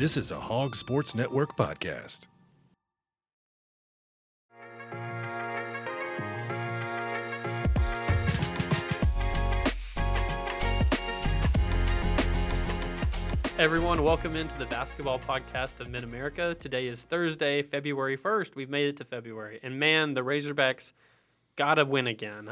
This is a Hog Sports Network podcast. Everyone, welcome into the Basketball Podcast of Mid-America. Today is Thursday, February 1st. We've made it to February. And man, the Razorbacks got to win again.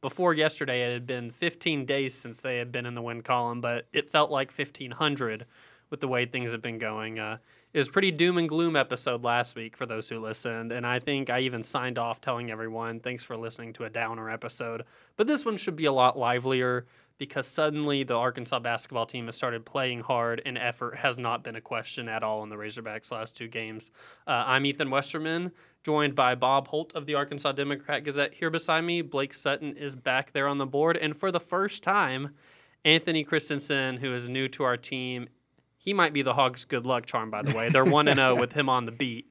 Before yesterday, it had been 15 days since they had been in the win column, but it felt like 1,500 with the way things have been going. It was a pretty doom and gloom episode last week for those who listened, and I think I even signed off telling everyone, thanks for listening to a downer episode. But this one should be a lot livelier, because suddenly the Arkansas basketball team has started playing hard, and effort has not been a question at all in the Razorbacks' last two games. I'm Ethan Westerman, joined by Bob Holt of the Arkansas Democrat Gazette here beside me. Blake Sutton is back there on the board. And for the first time, Anthony Christensen, who is new to our team, he might be the Hogs' good luck charm, by the way. They're 1-0 with him on the beat.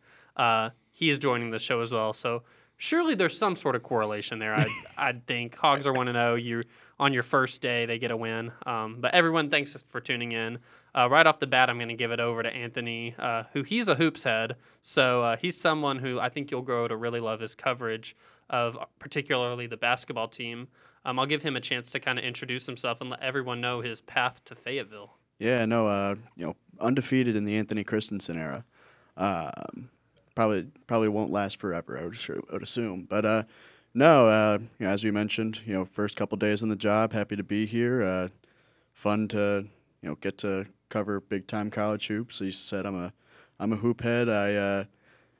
He is joining the show as well. So surely there's some sort of correlation there, I'd think. Hogs are 1-0. On your first day, they get a win. But everyone, thanks for tuning in. Right off the bat, I'm going to give it over to Anthony, who he's a hoops head. So he's someone who I think you'll grow to really love his coverage of particularly the basketball team. I'll give him a chance to kind of introduce himself and let everyone know his path to Fayetteville. Yeah, no, undefeated in the Anthony Christensen era. Probably won't last forever, I would assume. But No, as we mentioned, first couple days on the job, happy to be here. Fun to, get to cover big time college hoops. So you said I'm a hoop head.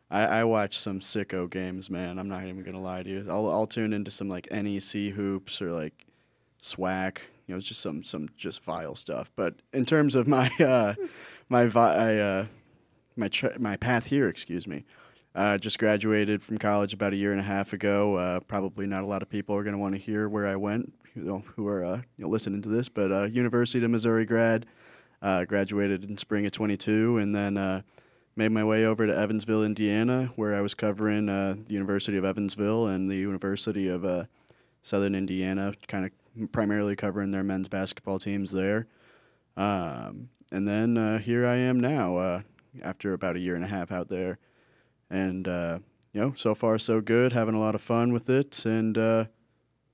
I watch some sicko games, man. I'm not even gonna lie to you. I'll tune into some like NEC hoops or like SWAC. It's just some just vile stuff. But in terms of my my path here, excuse me. Just graduated from college about a year and a half ago. Probably not a lot of people are going to want to hear where I went, who are listening to this. But University of Missouri grad, graduated in spring of 22, and then made my way over to Evansville, Indiana, where I was covering the University of Evansville and the University of Southern Indiana, kind of primarily covering their men's basketball teams there. And then here I am now, after about a year and a half out there. And, so far so good, having a lot of fun with it, and,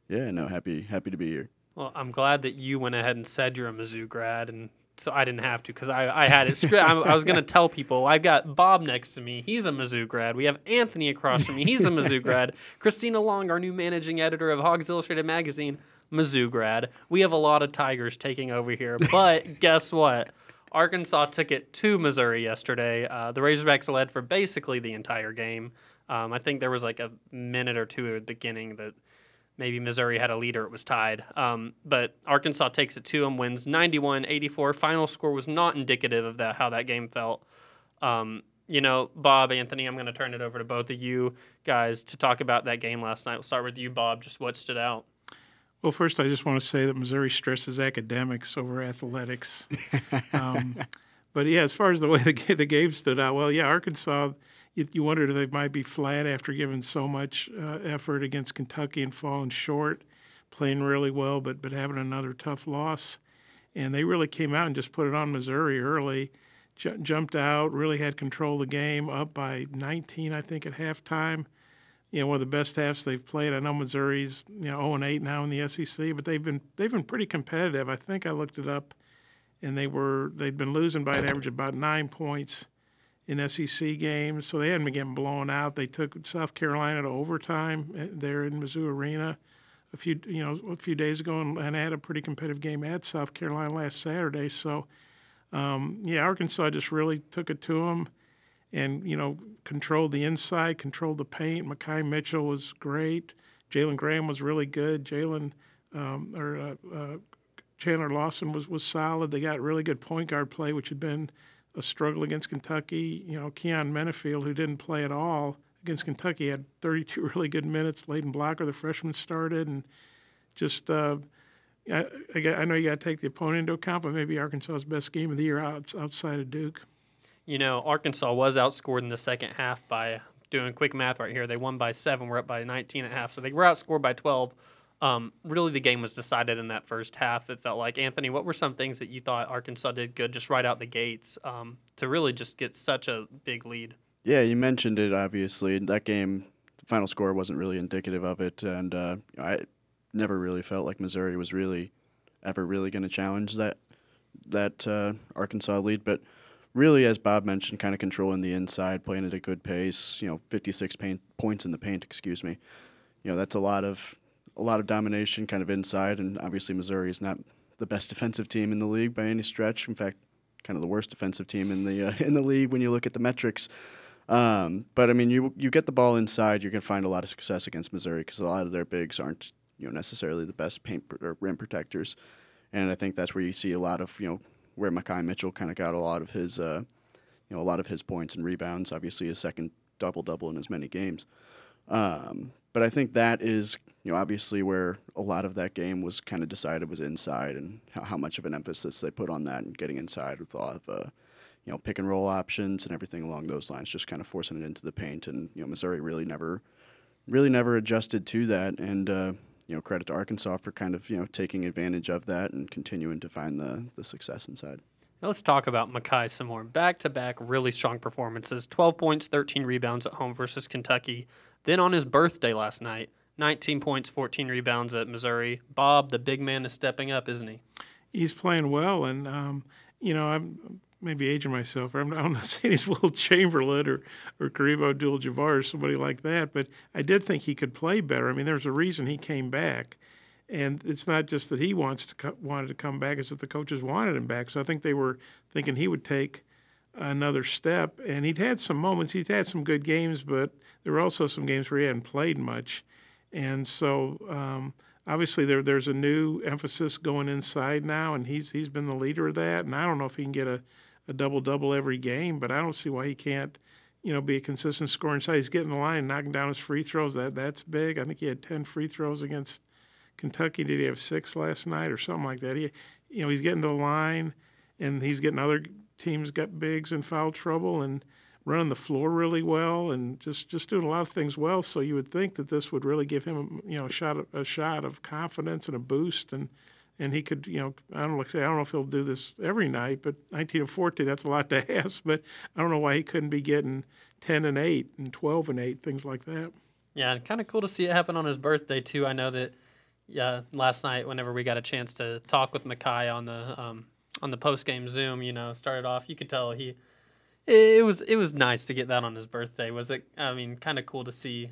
happy to be here. Well, I'm glad that you went ahead and said you're a Mizzou grad, and so I didn't have to, because I had it scripted. I was going to tell people, I've got Bob next to me, he's a Mizzou grad. We have Anthony across from me, he's a Mizzou grad. Christina Long, our new managing editor of Hogs Illustrated Magazine, Mizzou grad. We have a lot of Tigers taking over here, but guess what? Arkansas took it to Missouri yesterday. The Razorbacks led for basically the entire game. I think there was like a minute or two at the beginning that maybe Missouri had a lead or it was tied. But Arkansas takes it to them, wins 91-84. Final score was not indicative of that, how that game felt. Bob, Anthony, I'm going to turn it over to both of you guys to talk about that game last night. We'll start with you, Bob, just what stood out. Well, first, I just want to say that Missouri stresses academics over athletics. But, yeah, as far as the way the game stood out, well, yeah, Arkansas, you wondered if they might be flat after giving so much effort against Kentucky and falling short, playing really well, but having another tough loss. And they really came out and just put it on Missouri early, jumped out, really had control of the game, up by 19, I think, at halftime. One of the best halves they've played. I know Missouri's 0-8 now in the SEC, but they've been pretty competitive. I think I looked it up, and they'd been losing by an average of about 9 points in SEC games, so they hadn't been getting blown out. They took South Carolina to overtime there in Mizzou Arena a few days ago, and had a pretty competitive game at South Carolina last Saturday. So Arkansas just really took it to them. And, controlled the inside, controlled the paint. Makai Mitchell was great. Jalen Graham was really good. Chandler Lawson was solid. They got really good point guard play, which had been a struggle against Kentucky. Keon Menifield, who didn't play at all against Kentucky, had 32 really good minutes. Layden Blocker, the freshman, started. And just I know you got to take the opponent into account, but maybe Arkansas's best game of the year outside of Duke. Arkansas was outscored in the second half by, doing quick math right here, they won by 7, we're up by 19 at half, so they were outscored by 12. Really, the game was decided in that first half, it felt like. Anthony, what were some things that you thought Arkansas did good just right out the gates to really just get such a big lead? Yeah, you mentioned it, obviously. That game, the final score wasn't really indicative of it, and I never really felt like Missouri was ever really going to challenge that Arkansas lead. But really, as Bob mentioned, kind of controlling the inside, playing at a good pace, 56 points in the paint, that's a lot of domination kind of inside, and obviously Missouri is not the best defensive team in the league by any stretch. In fact, kind of the worst defensive team in the league when you look at the metrics. But I mean, you get the ball inside, you're going to find a lot of success against Missouri because a lot of their bigs aren't necessarily the best rim protectors, and I think that's where you see a lot of where Makai Mitchell kind of got a lot of his points and rebounds. Obviously, his second double-double in as many games. But I think that is, obviously where a lot of that game was kind of decided was inside, and how much of an emphasis they put on that and getting inside with a lot of, pick and roll options and everything along those lines, just kind of forcing it into the paint. And, Missouri really never adjusted to that. And, credit to Arkansas for kind of, taking advantage of that and continuing to find the success inside. Now let's talk about Makai some more. Back-to-back really strong performances, 12 points, 13 rebounds at home versus Kentucky. Then on his birthday last night, 19 points, 14 rebounds at Missouri. Bob, the big man, is stepping up, isn't he? He's playing well, and, I'm maybe aging myself. I'm not saying he's Will Chamberlain or Kareem Abdul-Jabbar or somebody like that, but I did think he could play better. I mean, there's a reason he came back, and it's not just that he wanted to come back, it's that the coaches wanted him back. So I think they were thinking he would take another step, and he'd had some moments. He'd had some good games, but there were also some games where he hadn't played much. And so obviously there's a new emphasis going inside now, and he's been the leader of that. And I don't know if he can get a double-double every game, but I don't see why he can't, be a consistent scorer inside. He's getting the line and knocking down his free throws. That's big. I think he had 10 free throws against Kentucky. Did he have 6 last night or something like that? He, he's getting to the line, and he's getting other teams got bigs in foul trouble and running the floor really well and just doing a lot of things well. So you would think that this would really give him, a shot of confidence and a boost. And he could, I don't know if he'll do this every night, but 19 and 14, that's a lot to ask. But I don't know why he couldn't be getting 10 and 8 and 12 and 8, things like that. Yeah, and kind of cool to see it happen on his birthday, too. I know that last night, whenever we got a chance to talk with Makai on the post-game Zoom, started off, you could tell it was nice to get that on his birthday. Was it, I mean, kind of cool to see.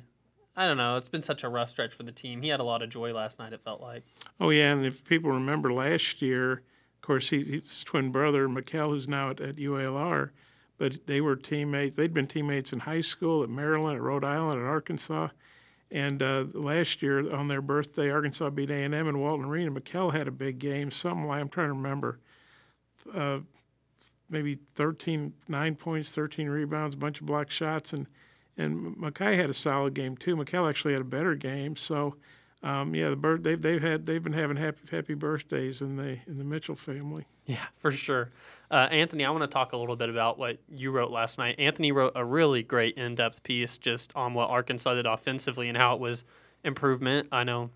I don't know. It's been such a rough stretch for the team. He had a lot of joy last night, it felt like. Oh, yeah, and if people remember last year, of course, his twin brother, Mikkel, who's now at UALR, but they were teammates. They'd been teammates in high school, at Maryland, at Rhode Island, at Arkansas. And last year on their birthday, Arkansas beat A&M in Walton Arena. Mikkel had a big game, something like, I'm trying to remember, maybe 9 points, 13 rebounds, a bunch of blocked shots, and Makai had a solid game too. Mikkel actually had a better game. So, the they've been having happy birthdays in the Mitchell family. Yeah, for sure. Anthony, I want to talk a little bit about what you wrote last night. Anthony wrote a really great in-depth piece just on what Arkansas did offensively and how it was improvement. I know,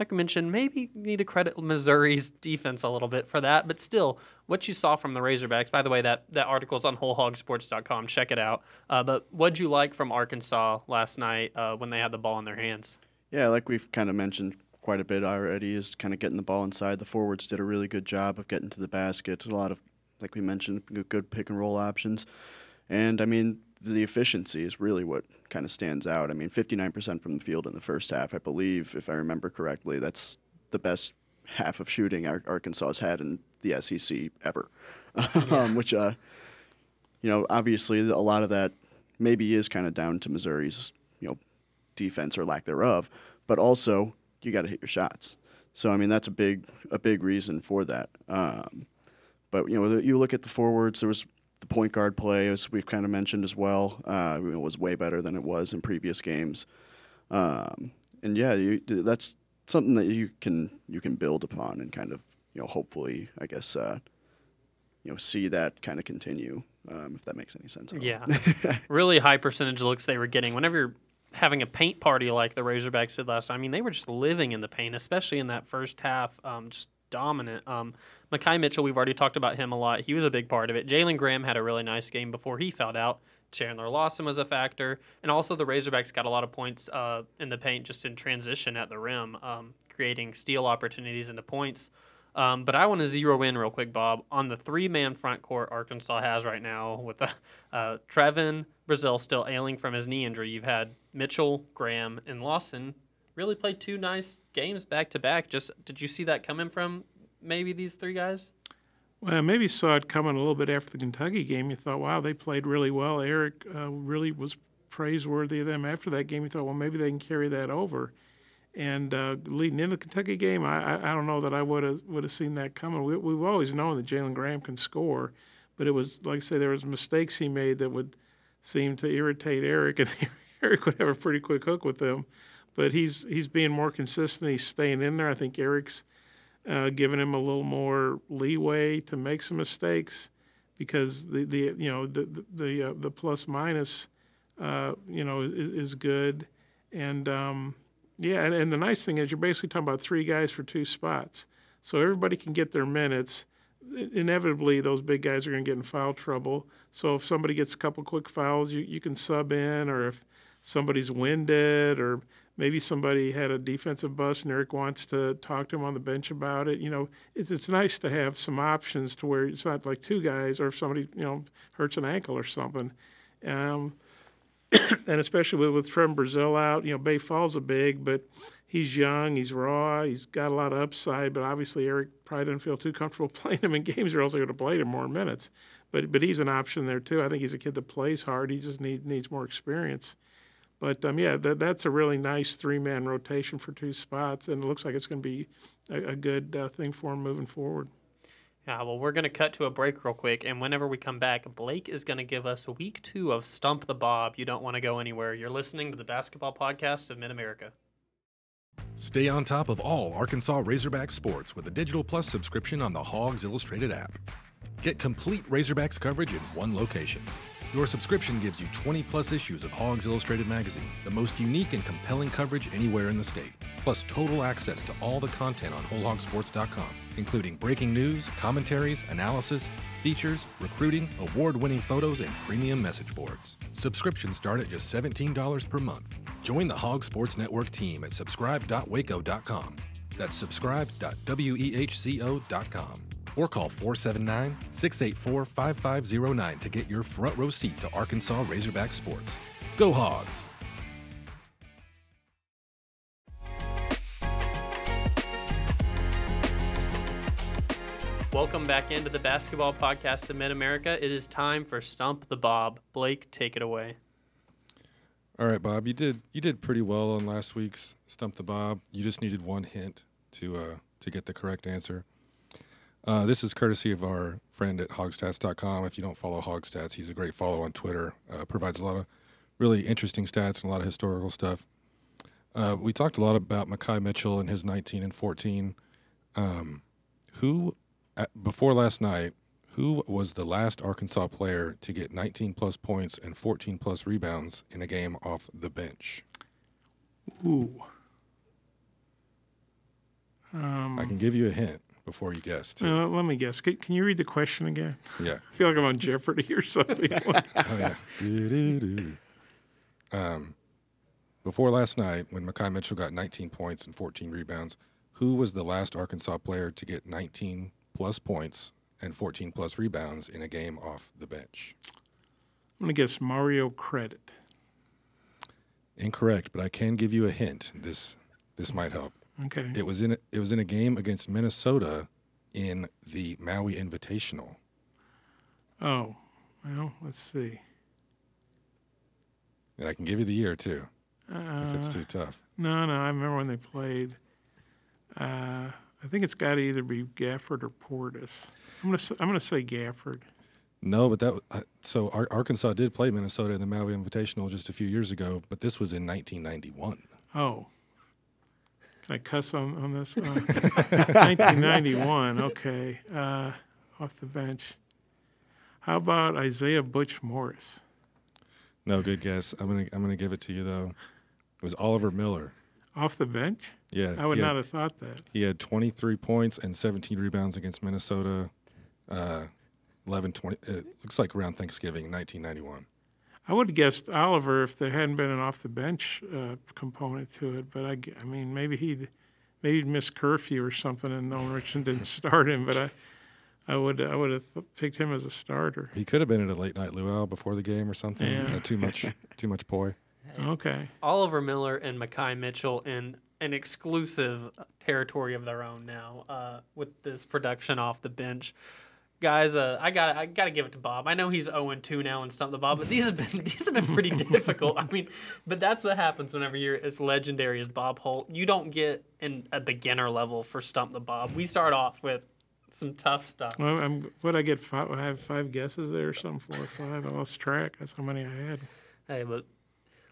like I mentioned, maybe need to credit Missouri's defense a little bit for that. But still, what you saw from the Razorbacks, by the way, that article's on WholeHogSports.com. Check it out. But what'd you like from Arkansas last night when they had the ball in their hands? Yeah, like we've kind of mentioned quite a bit already, is kind of getting the ball inside. The forwards did a really good job of getting to the basket. A lot of, like we mentioned, good pick-and-roll options. And, I mean, the efficiency is really what kind of stands out. I mean, 59% from the field in the first half, I believe, if I remember correctly. That's the best half of shooting Arkansas has had in the SEC ever, which, obviously a lot of that maybe is kind of down to Missouri's, defense or lack thereof, but also you got to hit your shots. So, I mean, that's a big reason for that. But, you look at the forwards, there was the point guard play, as we've kind of mentioned as well, was way better than it was in previous games, that's something that you can build upon and kind of hopefully, I guess, see that kind of continue, if that makes any sense at all. Yeah, really high percentage looks they were getting. Whenever you're having a paint party like the Razorbacks did last time. I mean, they were just living in the paint, especially in that first half, just dominant. Makai Mitchell, we've already talked about him a lot. He was a big part of it. Jalen Graham had a really nice game before he fouled out. Chandler Lawson was a factor. And also the Razorbacks got a lot of points in the paint just in transition at the rim, creating steal opportunities into points. But I want to zero in real quick, Bob, on the three-man front court Arkansas has right now with Trevin Brazil still ailing from his knee injury. You've had Mitchell, Graham, and Lawson really play two nice games back-to-back. Just did you see that coming from maybe these three guys? Well, maybe saw it coming a little bit after the Kentucky game. You thought, wow, they played really well. Eric really was praiseworthy of them after that game. You thought, well, maybe they can carry that over. And leading into the Kentucky game, I don't know that I would have seen that coming. We've always known that Jalen Graham can score, but it was, like I say, there was mistakes he made that would seem to irritate Eric, and Eric would have a pretty quick hook with them. But he's being more consistent. He's staying in there. I think Eric's giving him a little more leeway to make some mistakes because the plus minus is good. And and the nice thing is you're basically talking about three guys for two spots. So everybody can get their minutes. Inevitably, those big guys are going to get in foul trouble. So if somebody gets a couple quick fouls, you can sub in, or if somebody's winded, or maybe somebody had a defensive bust and Eric wants to talk to him on the bench about it. You know, it's nice to have some options to where it's not like two guys, or if somebody, hurts an ankle or something. And especially with Trevin Brazil out, Bay Fall's a big, but he's young, he's raw, he's got a lot of upside, but obviously Eric probably doesn't feel too comfortable playing him in games. They're also going to play him more minutes. But he's an option there too. I think he's a kid that plays hard. He just needs more experience. But, that's a really nice three-man rotation for two spots, and it looks like it's going to be a good thing for him moving forward. Yeah, well, we're going to cut to a break real quick, and whenever we come back, Blake is going to give us Week 2 of Stump the Bob. You don't want to go anywhere. You're listening to the Basketball Podcast of Mid-America. Stay on top of all Arkansas Razorback sports with a Digital Plus subscription on the Hogs Illustrated app. Get complete Razorbacks coverage in one location. Your subscription gives you 20-plus issues of Hogs Illustrated Magazine, the most unique and compelling coverage anywhere in the state, plus total access to all the content on WholeHogSports.com, including breaking news, commentaries, analysis, features, recruiting, award-winning photos, and premium message boards. Subscriptions start at just $17 per month. Join the Hog Sports Network team at subscribe.wehco.com. That's subscribe.wehco.com. Or call 479-684-5509 to get your front row seat to Arkansas Razorback sports. Go Hogs! Welcome back into the Basketball Podcast of Mid-America. It is time for Stump the Bob. Blake, take it away. All right, Bob, you did pretty well on last week's Stump the Bob. You just needed one hint to get the correct answer. This is courtesy of our friend at hogstats.com. If you don't follow Hogstats, he's a great follow on Twitter. Provides a lot of really interesting stats and a lot of historical stuff. We talked a lot about Makai Mitchell and his 19 and 14. Before last night, who was the last Arkansas player to get 19-plus points and 14-plus rebounds in a game off the bench? Ooh. I can give you a hint. Before you guessed. Let me guess. Can you read the question again? Yeah. I feel like I'm on Jeopardy or something. Before last night, when Makai Mitchell got 19 points and 14 rebounds, who was the last Arkansas player to get 19-plus points and 14-plus rebounds in a game off the bench? I'm going to guess Mario Credit. Incorrect, but I can give you a hint. This might help. Okay. It was in a game against Minnesota in the Maui Invitational. Oh, well, let's see. And I can give you the year too, if it's too tough. No, I remember when they played. I think it's got to either be Gafford or Portis. I'm gonna say Gafford. No, but Arkansas did play Minnesota in the Maui Invitational just a few years ago, but this was in 1991. Oh. Can I cuss on this? 1991, okay. Off the bench. How about Isaiah Butch Morris? No, good guess. I'm gonna give it to you though. It was Oliver Miller. Off the bench? Yeah. I would not have thought that. He had 23 points and 17 rebounds against Minnesota, 11-20. It looks like around Thanksgiving, 1991. I would have guessed Oliver if there hadn't been an off-the-bench component to it. But, I mean, maybe he'd missed curfew or something and known Richland didn't start him. But I would have picked him as a starter. He could have been at a late-night luau before the game or something. Yeah. Too much poi. Okay. Oliver Miller and Makai Mitchell in an exclusive territory of their own now with this production off the bench. Guys, I gotta give it to Bob. I know he's 0-2 now and Stump the Bob, but these have been pretty difficult. I mean, but that's what happens whenever you're as legendary as Bob Holt. You don't get in a beginner level for Stump the Bob. We start off with some tough stuff. Well, I have five guesses there or something, 4 or 5. I lost track. That's how many I had. Hey, but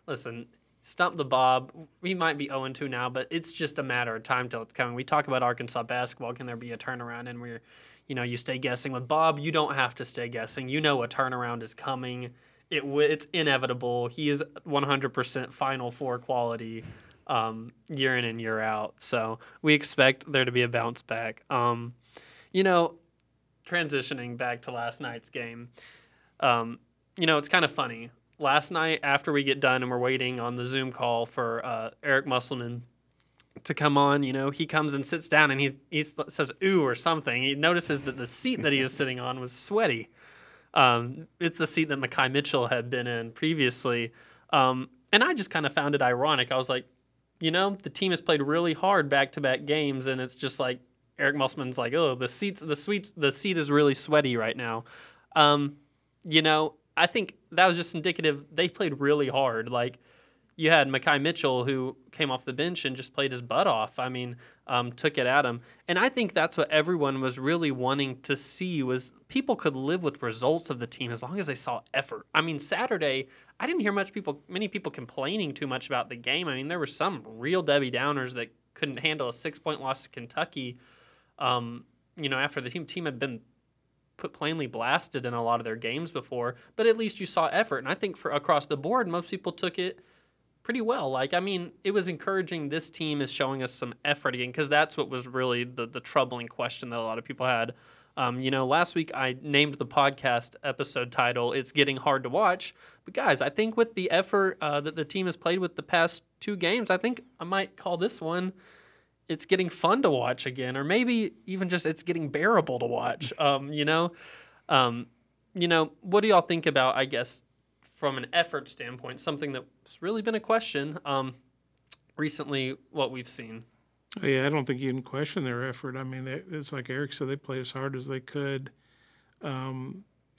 listen, Stump the Bob, we might be 0-2 now, but it's just a matter of time till it's coming. We talk about Arkansas basketball. Can there be a turnaround? And we're... You know, you stay guessing. With Bob, you don't have to stay guessing. You know a turnaround is coming. It's inevitable. He is 100% Final Four quality year in and year out. So we expect there to be a bounce back. You know, transitioning back to last night's game, you know, it's kind of funny. Last night after we get done and we're waiting on the Zoom call for Eric Musselman to come on, you know, he comes and sits down and he says, ooh, or something. He notices that the seat that he was sitting on was sweaty. It's the seat that Makai Mitchell had been in previously. And I just kind of found it ironic. I was like, you know, the team has played really hard back-to-back games, and it's just like Eric Musselman's like, oh, the seat is really sweaty right now. You know, I think that was just indicative. They played really hard. Like, you had Makai Mitchell, who came off the bench and just played his butt off. I mean, took it at him. And I think that's what everyone was really wanting to see, was people could live with results of the team as long as they saw effort. I mean, Saturday, I didn't hear many people complaining too much about the game. I mean, there were some real Debbie Downers that couldn't handle a 6-point loss to Kentucky, you know, after the team had been plainly blasted in a lot of their games before. But at least you saw effort. And I think for across the board, most people took it pretty well. Like, I mean, it was encouraging. This team is showing us some effort again, because that's what was really the troubling question that a lot of people had. You know, last week I named the podcast episode title, It's Getting Hard to Watch. But guys, I think with the effort that the team has played with the past two games, I think I might call this one, It's Getting Fun to Watch again, or maybe even just It's Getting Bearable to Watch. You know, what do y'all think about, I guess, from an effort standpoint, something that's really been a question recently, what we've seen? Oh, yeah, I don't think you can question their effort. I mean, it's like Eric said, they played as hard as they could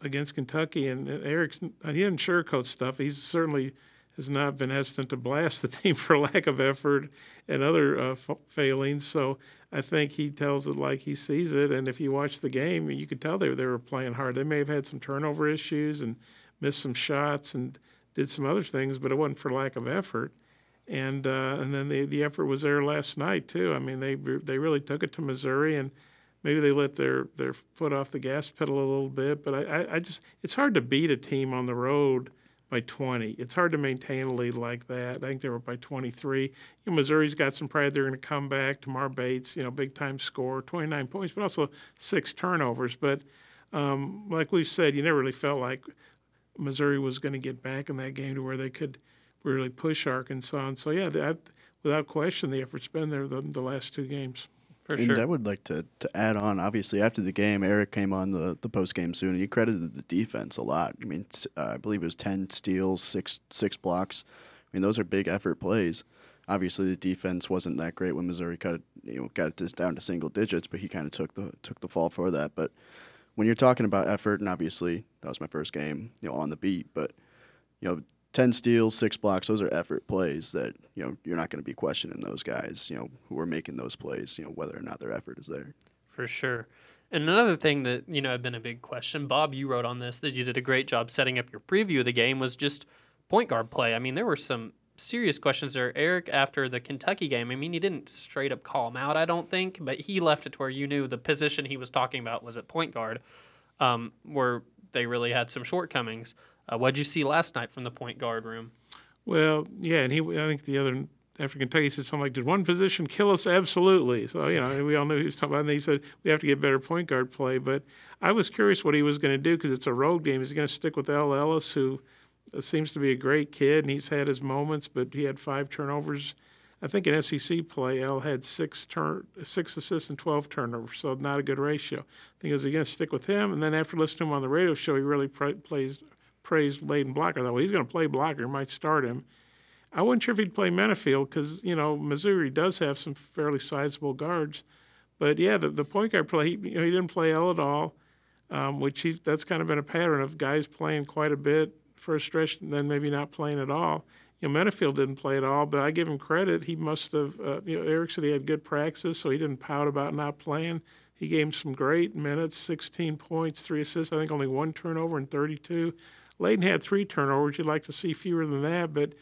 against Kentucky. And Eric's, he didn't sugarcoat stuff. He certainly has not been hesitant to blast the team for lack of effort and other failings. So I think he tells it like he sees it. And if you watch the game, you could tell they were playing hard. They may have had some turnover issues and missed some shots and did some other things, but it wasn't for lack of effort. And then the effort was there last night too. I mean, they really took it to Missouri, and maybe they let their foot off the gas pedal a little bit. But I just, it's hard to beat a team on the road by 20. It's hard to maintain a lead like that. I think they were by 23. You know, Missouri's got some pride. They're going to come back. Tamar Bates, you know, big time score, 29 points, but also 6 turnovers. But like we've said, you never really felt like Missouri was going to get back in that game to where they could really push Arkansas. And so, yeah, that, without question, the effort's been there the last two games. For sure. And I would like to add on, obviously, after the game, Eric came on the post-game soon, and he credited the defense a lot. I mean, I believe it was 10 steals, six blocks. I mean, those are big effort plays. Obviously, the defense wasn't that great when Missouri got it down to single digits, but he kind of took the fall for that. But when you're talking about effort, and obviously that was my first game, you know, on the beat, but, you know, 10 steals, 6 blocks, those are effort plays that, you know, you're not going to be questioning those guys, you know, who are making those plays, you know, whether or not their effort is there. For sure. And another thing that, you know, had been a big question, Bob, you wrote on this, that you did a great job setting up your preview of the game, was just point guard play. I mean, there were some serious questions there. Eric, after the Kentucky game, I mean, he didn't straight up call him out, I don't think, but he left it to where you knew the position he was talking about was at point guard, where they really had some shortcomings. What did you see last night from the point guard room? Well, yeah, and I think the other after Kentucky said something like, "Did one position kill us?" Absolutely. So, you know, we all knew he was talking about it. And he said, we have to get better point guard play. But I was curious what he was going to do because it's a road game. Is he going to stick with Al Ellis, who seems to be a great kid, and he's had his moments, but he had 5 turnovers. I think in SEC play, Al had 6 assists and 12 turnovers, so not a good ratio. I think, is he going to stick with him? And then after listening to him on the radio show, he really praised Layden Blocker. I thought, well, he's going to play Blocker, might start him. I wasn't sure if he'd play Menefield because, you know, Missouri does have some fairly sizable guards. But, yeah, the point guard play, he didn't play L at all, which that's kind of been a pattern of guys playing quite a bit for a stretch and then maybe not playing at all. You know, Menefield didn't play at all, but I give him credit. He must have, Eric said he had good practice, so he didn't pout about not playing. He gave him some great minutes, 16 points, 3 assists, I think only 1 turnover and 32. Layden had 3 turnovers. You'd like to see fewer than that, but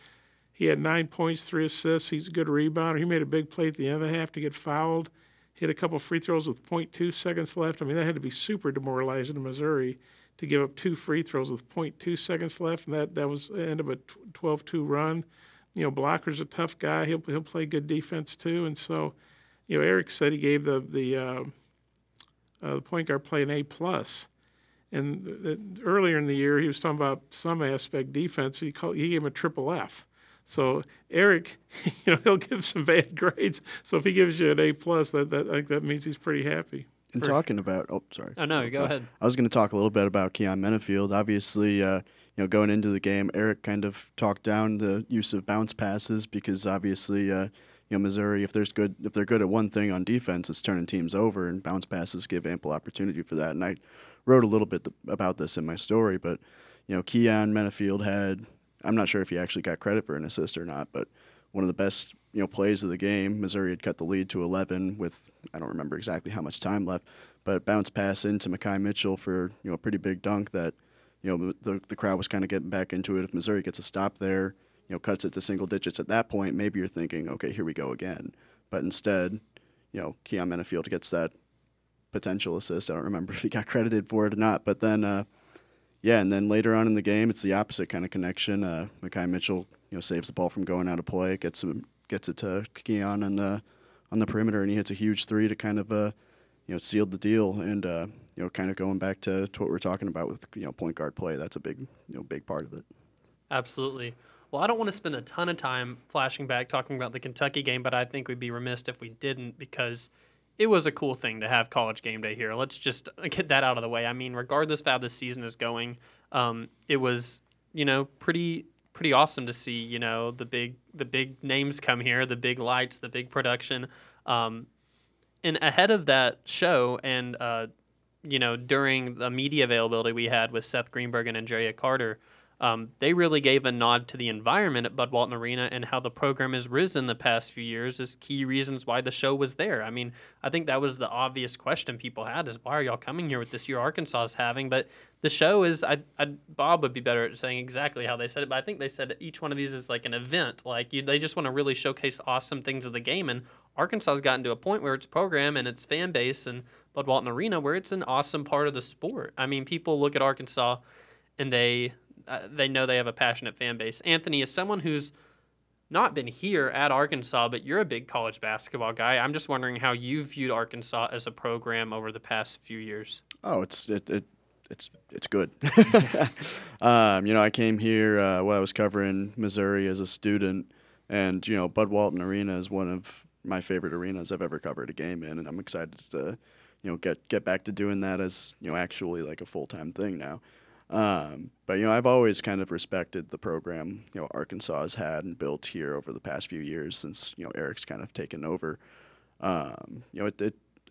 he had 9 points, 3 assists. He's a good rebounder. He made a big play at the end of the half to get fouled, hit a couple free throws with 0.2 seconds left. I mean, that had to be super demoralizing to Missouri to give up 2 free throws with 0.2 seconds left, and that was the end of a 12-2 run. You know, Blocker's a tough guy. He'll play good defense too, and so, you know, Eric said he gave the point guard play an A+. And earlier in the year, he was talking about some aspect defense. He gave him a triple F. So Eric, you know, he'll give some bad grades. So if he gives you an A+, that I think that means he's pretty happy. And talking about, oh, sorry. Oh, no, go ahead. I was going to talk a little bit about Keon Menefield. Obviously, you know, going into the game, Eric kind of talked down the use of bounce passes because obviously, you know, Missouri, if they're good at one thing on defense, it's turning teams over, and bounce passes give ample opportunity for that. And I wrote a little bit about this in my story, but, you know, Keon Menefield had, I'm not sure if he actually got credit for an assist or not, but one of the best, you know, plays of the game. Missouri had cut the lead to 11 with, I don't remember exactly how much time left, but bounce pass into Makai Mitchell for, you know, a pretty big dunk that, you know, the crowd was kind of getting back into it. If Missouri gets a stop there, you know, cuts it to single digits at that point, maybe you're thinking, okay, here we go again. But instead, you know, Keon Menefield gets that potential assist. I don't remember if he got credited for it or not, but then, yeah, and then later on in the game, it's the opposite kind of connection. Makai Mitchell, you know, saves the ball from going out of play, gets it to Keon on the perimeter, and he hits a huge three to kind of, you know, sealed the deal. And, you know, kind of going back to what we're talking about with, you know, point guard play, that's a big part of it. Absolutely. Well, I don't want to spend a ton of time flashing back talking about the Kentucky game, but I think we'd be remiss if we didn't, because it was a cool thing to have College Game Day here. Let's just get that out of the way. I mean, regardless of how this season is going, it was, you know, pretty awesome to see, you know, the big names come here, the big lights, the big production. And ahead of that show and, you know, during the media availability we had with Seth Greenberg and Andrea Carter, they really gave a nod to the environment at Bud Walton Arena and how the program has risen the past few years as key reasons why the show was there. I mean, I think that was the obvious question people had is, why are y'all coming here with this year Arkansas is having? But the show is, Bob would be better at saying exactly how they said it, but I think they said each one of these is like an event. Like, they just want to really showcase awesome things of the game. And Arkansas has gotten to a point where its program and its fan base and Bud Walton Arena, where it's an awesome part of the sport. I mean, people look at Arkansas and they know they have a passionate fan base. Anthony, as someone who's not been here at Arkansas, but you're a big college basketball guy, I'm just wondering how you viewed Arkansas as a program over the past few years. Oh, it's good. You know, I came here while I was covering Missouri as a student, and, you know, Bud Walton Arena is one of my favorite arenas I've ever covered a game in, and I'm excited to, you know, get back to doing that as, you know, actually like a full-time thing now. But, you know, I've always kind of respected the program, you know, Arkansas has had and built here over the past few years since, you know, Eric's kind of taken over. You know,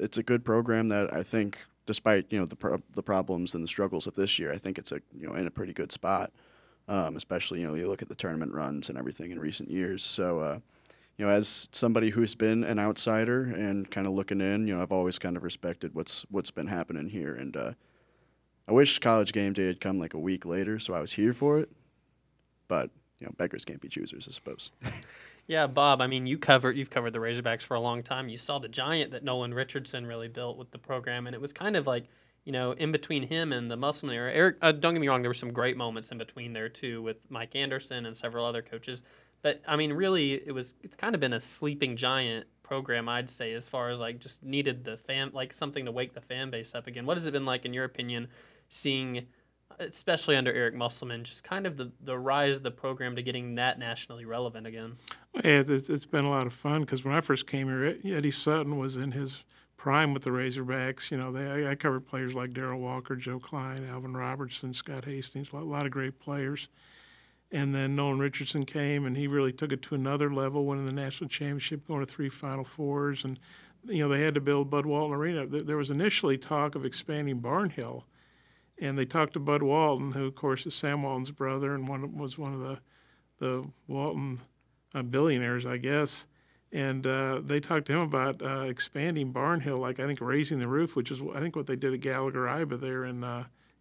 it's a good program that I think, despite, you know, the problems and the struggles of this year, I think it's, you know, in a pretty good spot, especially, you know, you look at the tournament runs and everything in recent years. So, you know, as somebody who's been an outsider and kind of looking in, you know, I've always kind of respected what's been happening here. And, I wish College Game Day had come like a week later so I was here for it, but, you know, beggars can't be choosers, I suppose. Yeah, Bob, I mean, you've covered the Razorbacks for a long time. You saw the giant that Nolan Richardson really built with the program, and it was kind of like you know, in between him and the Musselman era, Eric, don't get me wrong, there were some great moments in between there too with Mike Anderson and several other coaches. But I mean, really, it's kind of been a sleeping giant program, I'd say, as far as like just needed the something to wake the fan base up again. What has it been like, in your opinion, seeing, especially under Eric Musselman, just kind of the rise of the program to getting that nationally relevant again? Yeah, it's been a lot of fun, because when I first came here, Eddie Sutton was in his prime with the Razorbacks. You know, I covered players like Darrell Walker, Joe Klein, Alvin Robertson, Scott Hastings, a lot of great players. And then Nolan Richardson came, and he really took it to another level, winning the national championship, going to 3 Final Fours. And, you know, they had to build Bud Walton Arena. There was initially talk of expanding Barnhill, and they talked to Bud Walton, who, of course, is Sam Walton's brother and was one of the Walton billionaires, I guess. And they talked to him about expanding Barnhill, like, I think, raising the roof, which is, I think, what they did at Gallagher-Iba there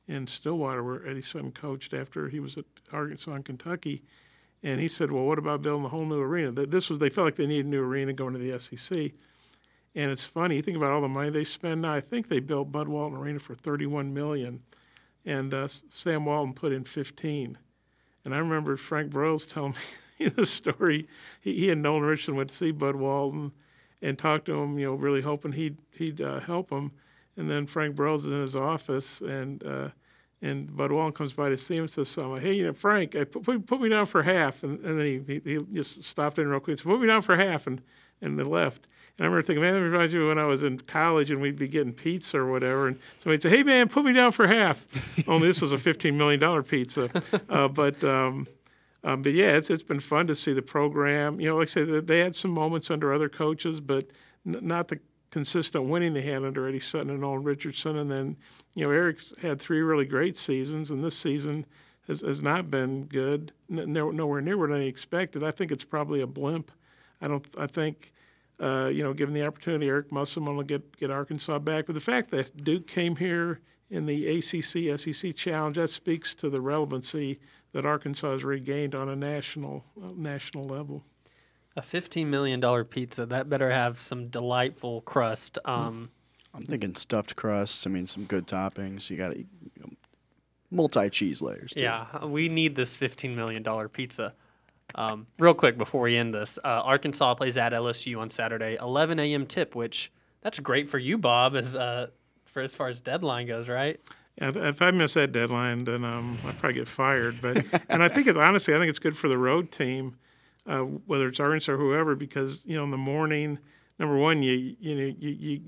in Stillwater, where Eddie Sutton coached after he was at Arkansas and Kentucky. And he said, well, what about building a whole new arena? They felt like they needed a new arena going to the SEC. And it's funny, you think about all the money they spend now. I think they built Bud Walton Arena for $31 million, and Sam Walton put in $15 million. And I remember Frank Broyles telling me the story. He and Nolan Richardson went to see Bud Walton and talked to him, you know, really hoping he'd help him. And then Frank Broyles is in his office, and Bud Walton comes by to see him and says something. Hey, you know, Frank, put me down for half. And then he just stopped in real quick and said, put me down for half, and they left. And I remember thinking, man, that reminds me of when I was in college and we'd be getting pizza or whatever, and somebody'd say, hey, man, put me down for half. Only this was a $15 million pizza. But yeah, it's been fun to see the program. You know, like I said, they had some moments under other coaches, but not the consistent winning they had under Eddie Sutton and Nolan Richardson. And then, you know, Eric's had 3 really great seasons, and this season has not been good, nowhere near what I expected. I think it's probably a blimp. I think, you know, given the opportunity, Eric Musselman will get Arkansas back. But the fact that Duke came here in the ACC-SEC challenge, that speaks to the relevancy that Arkansas has regained on a national level. A $15 million pizza, that better have some delightful crust. I'm thinking stuffed crust. I mean, some good toppings. You got multi-cheese layers, too. Yeah, we need this $15 million pizza. Real quick before we end this, Arkansas plays at LSU on Saturday, 11 a.m. tip, which that's great for you, Bob, as far as deadline goes, right? Yeah, if I miss that deadline, then I'll probably get fired. But and I think it's honestly, I think it's good for the road team. Whether it's Arkansas or whoever, because, you know, in the morning, number one, you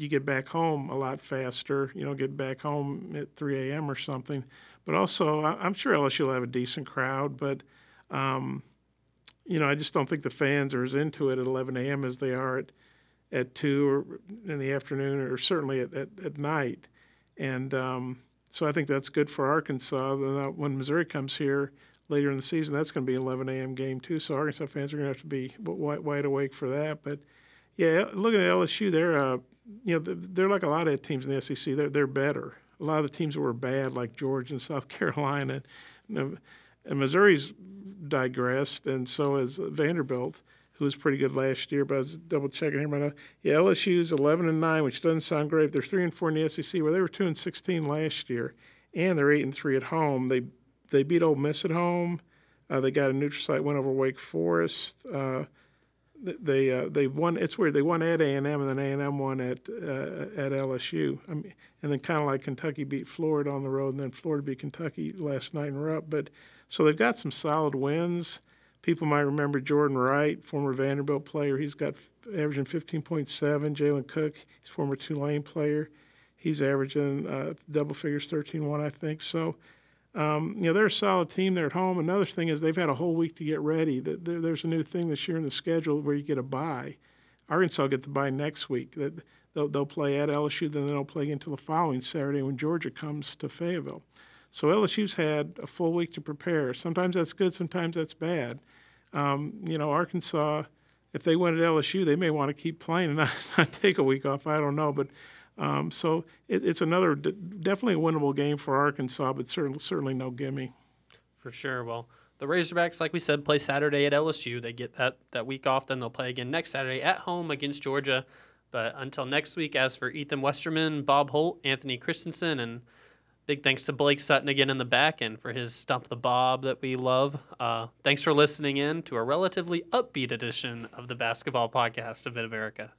get back home a lot faster. You know, get back home at 3 a.m. or something. But also, I'm sure LSU will have a decent crowd, but, you know, I just don't think the fans are as into it at 11 a.m. as they are at 2 or in the afternoon, or certainly at night. And so I think that's good for Arkansas. When Missouri comes here later in the season, that's going to be an 11 a.m. game, too. So Arkansas fans are going to have to be wide awake for that. But, yeah, looking at LSU, they're like a lot of teams in the SEC. They're better. A lot of the teams that were bad, like Georgia and South Carolina, and Missouri's digressed, and so has Vanderbilt, who was pretty good last year. But I was double-checking him right now. Yeah, LSU's 11-9, which doesn't sound great. They're 3-4 in the SEC, where they were 2-16 last year, and they're 8-3 at home. They beat Ole Miss at home. They got a neutral site win over Wake Forest. They won. It's weird. They won at A&M, and then A&M won at LSU. I mean, and then kind of like Kentucky beat Florida on the road, and then Florida beat Kentucky last night and were up. But so they've got some solid wins. People might remember Jordan Wright, former Vanderbilt player. He's got averaging 15.7. Jalen Cook, he's a former Tulane player. He's averaging double figures, 13-1, I think. So. You know, they're a solid team. They're at home. Another thing is they've had a whole week to get ready. There's a new thing this year in the schedule where you get a bye. Arkansas will get the bye next week. They'll play at LSU, then they'll play until the following Saturday when Georgia comes to Fayetteville. So LSU's had a full week to prepare. Sometimes that's good, sometimes that's bad. You know, Arkansas, if they win at LSU, they may want to keep playing and not take a week off. I don't know, but. So it's another definitely a winnable game for Arkansas, but certainly no gimme. For sure. Well, the Razorbacks, like we said, play Saturday at LSU. They get that week off, then they'll play again next Saturday at home against Georgia. But until next week, as for Ethan Westerman, Bob Holt, Anthony Christensen, and big thanks to Blake Sutton again in the back and for his Stump the Bob that we love. Thanks for listening in to a relatively upbeat edition of the Basketball Podcast of Mid-America.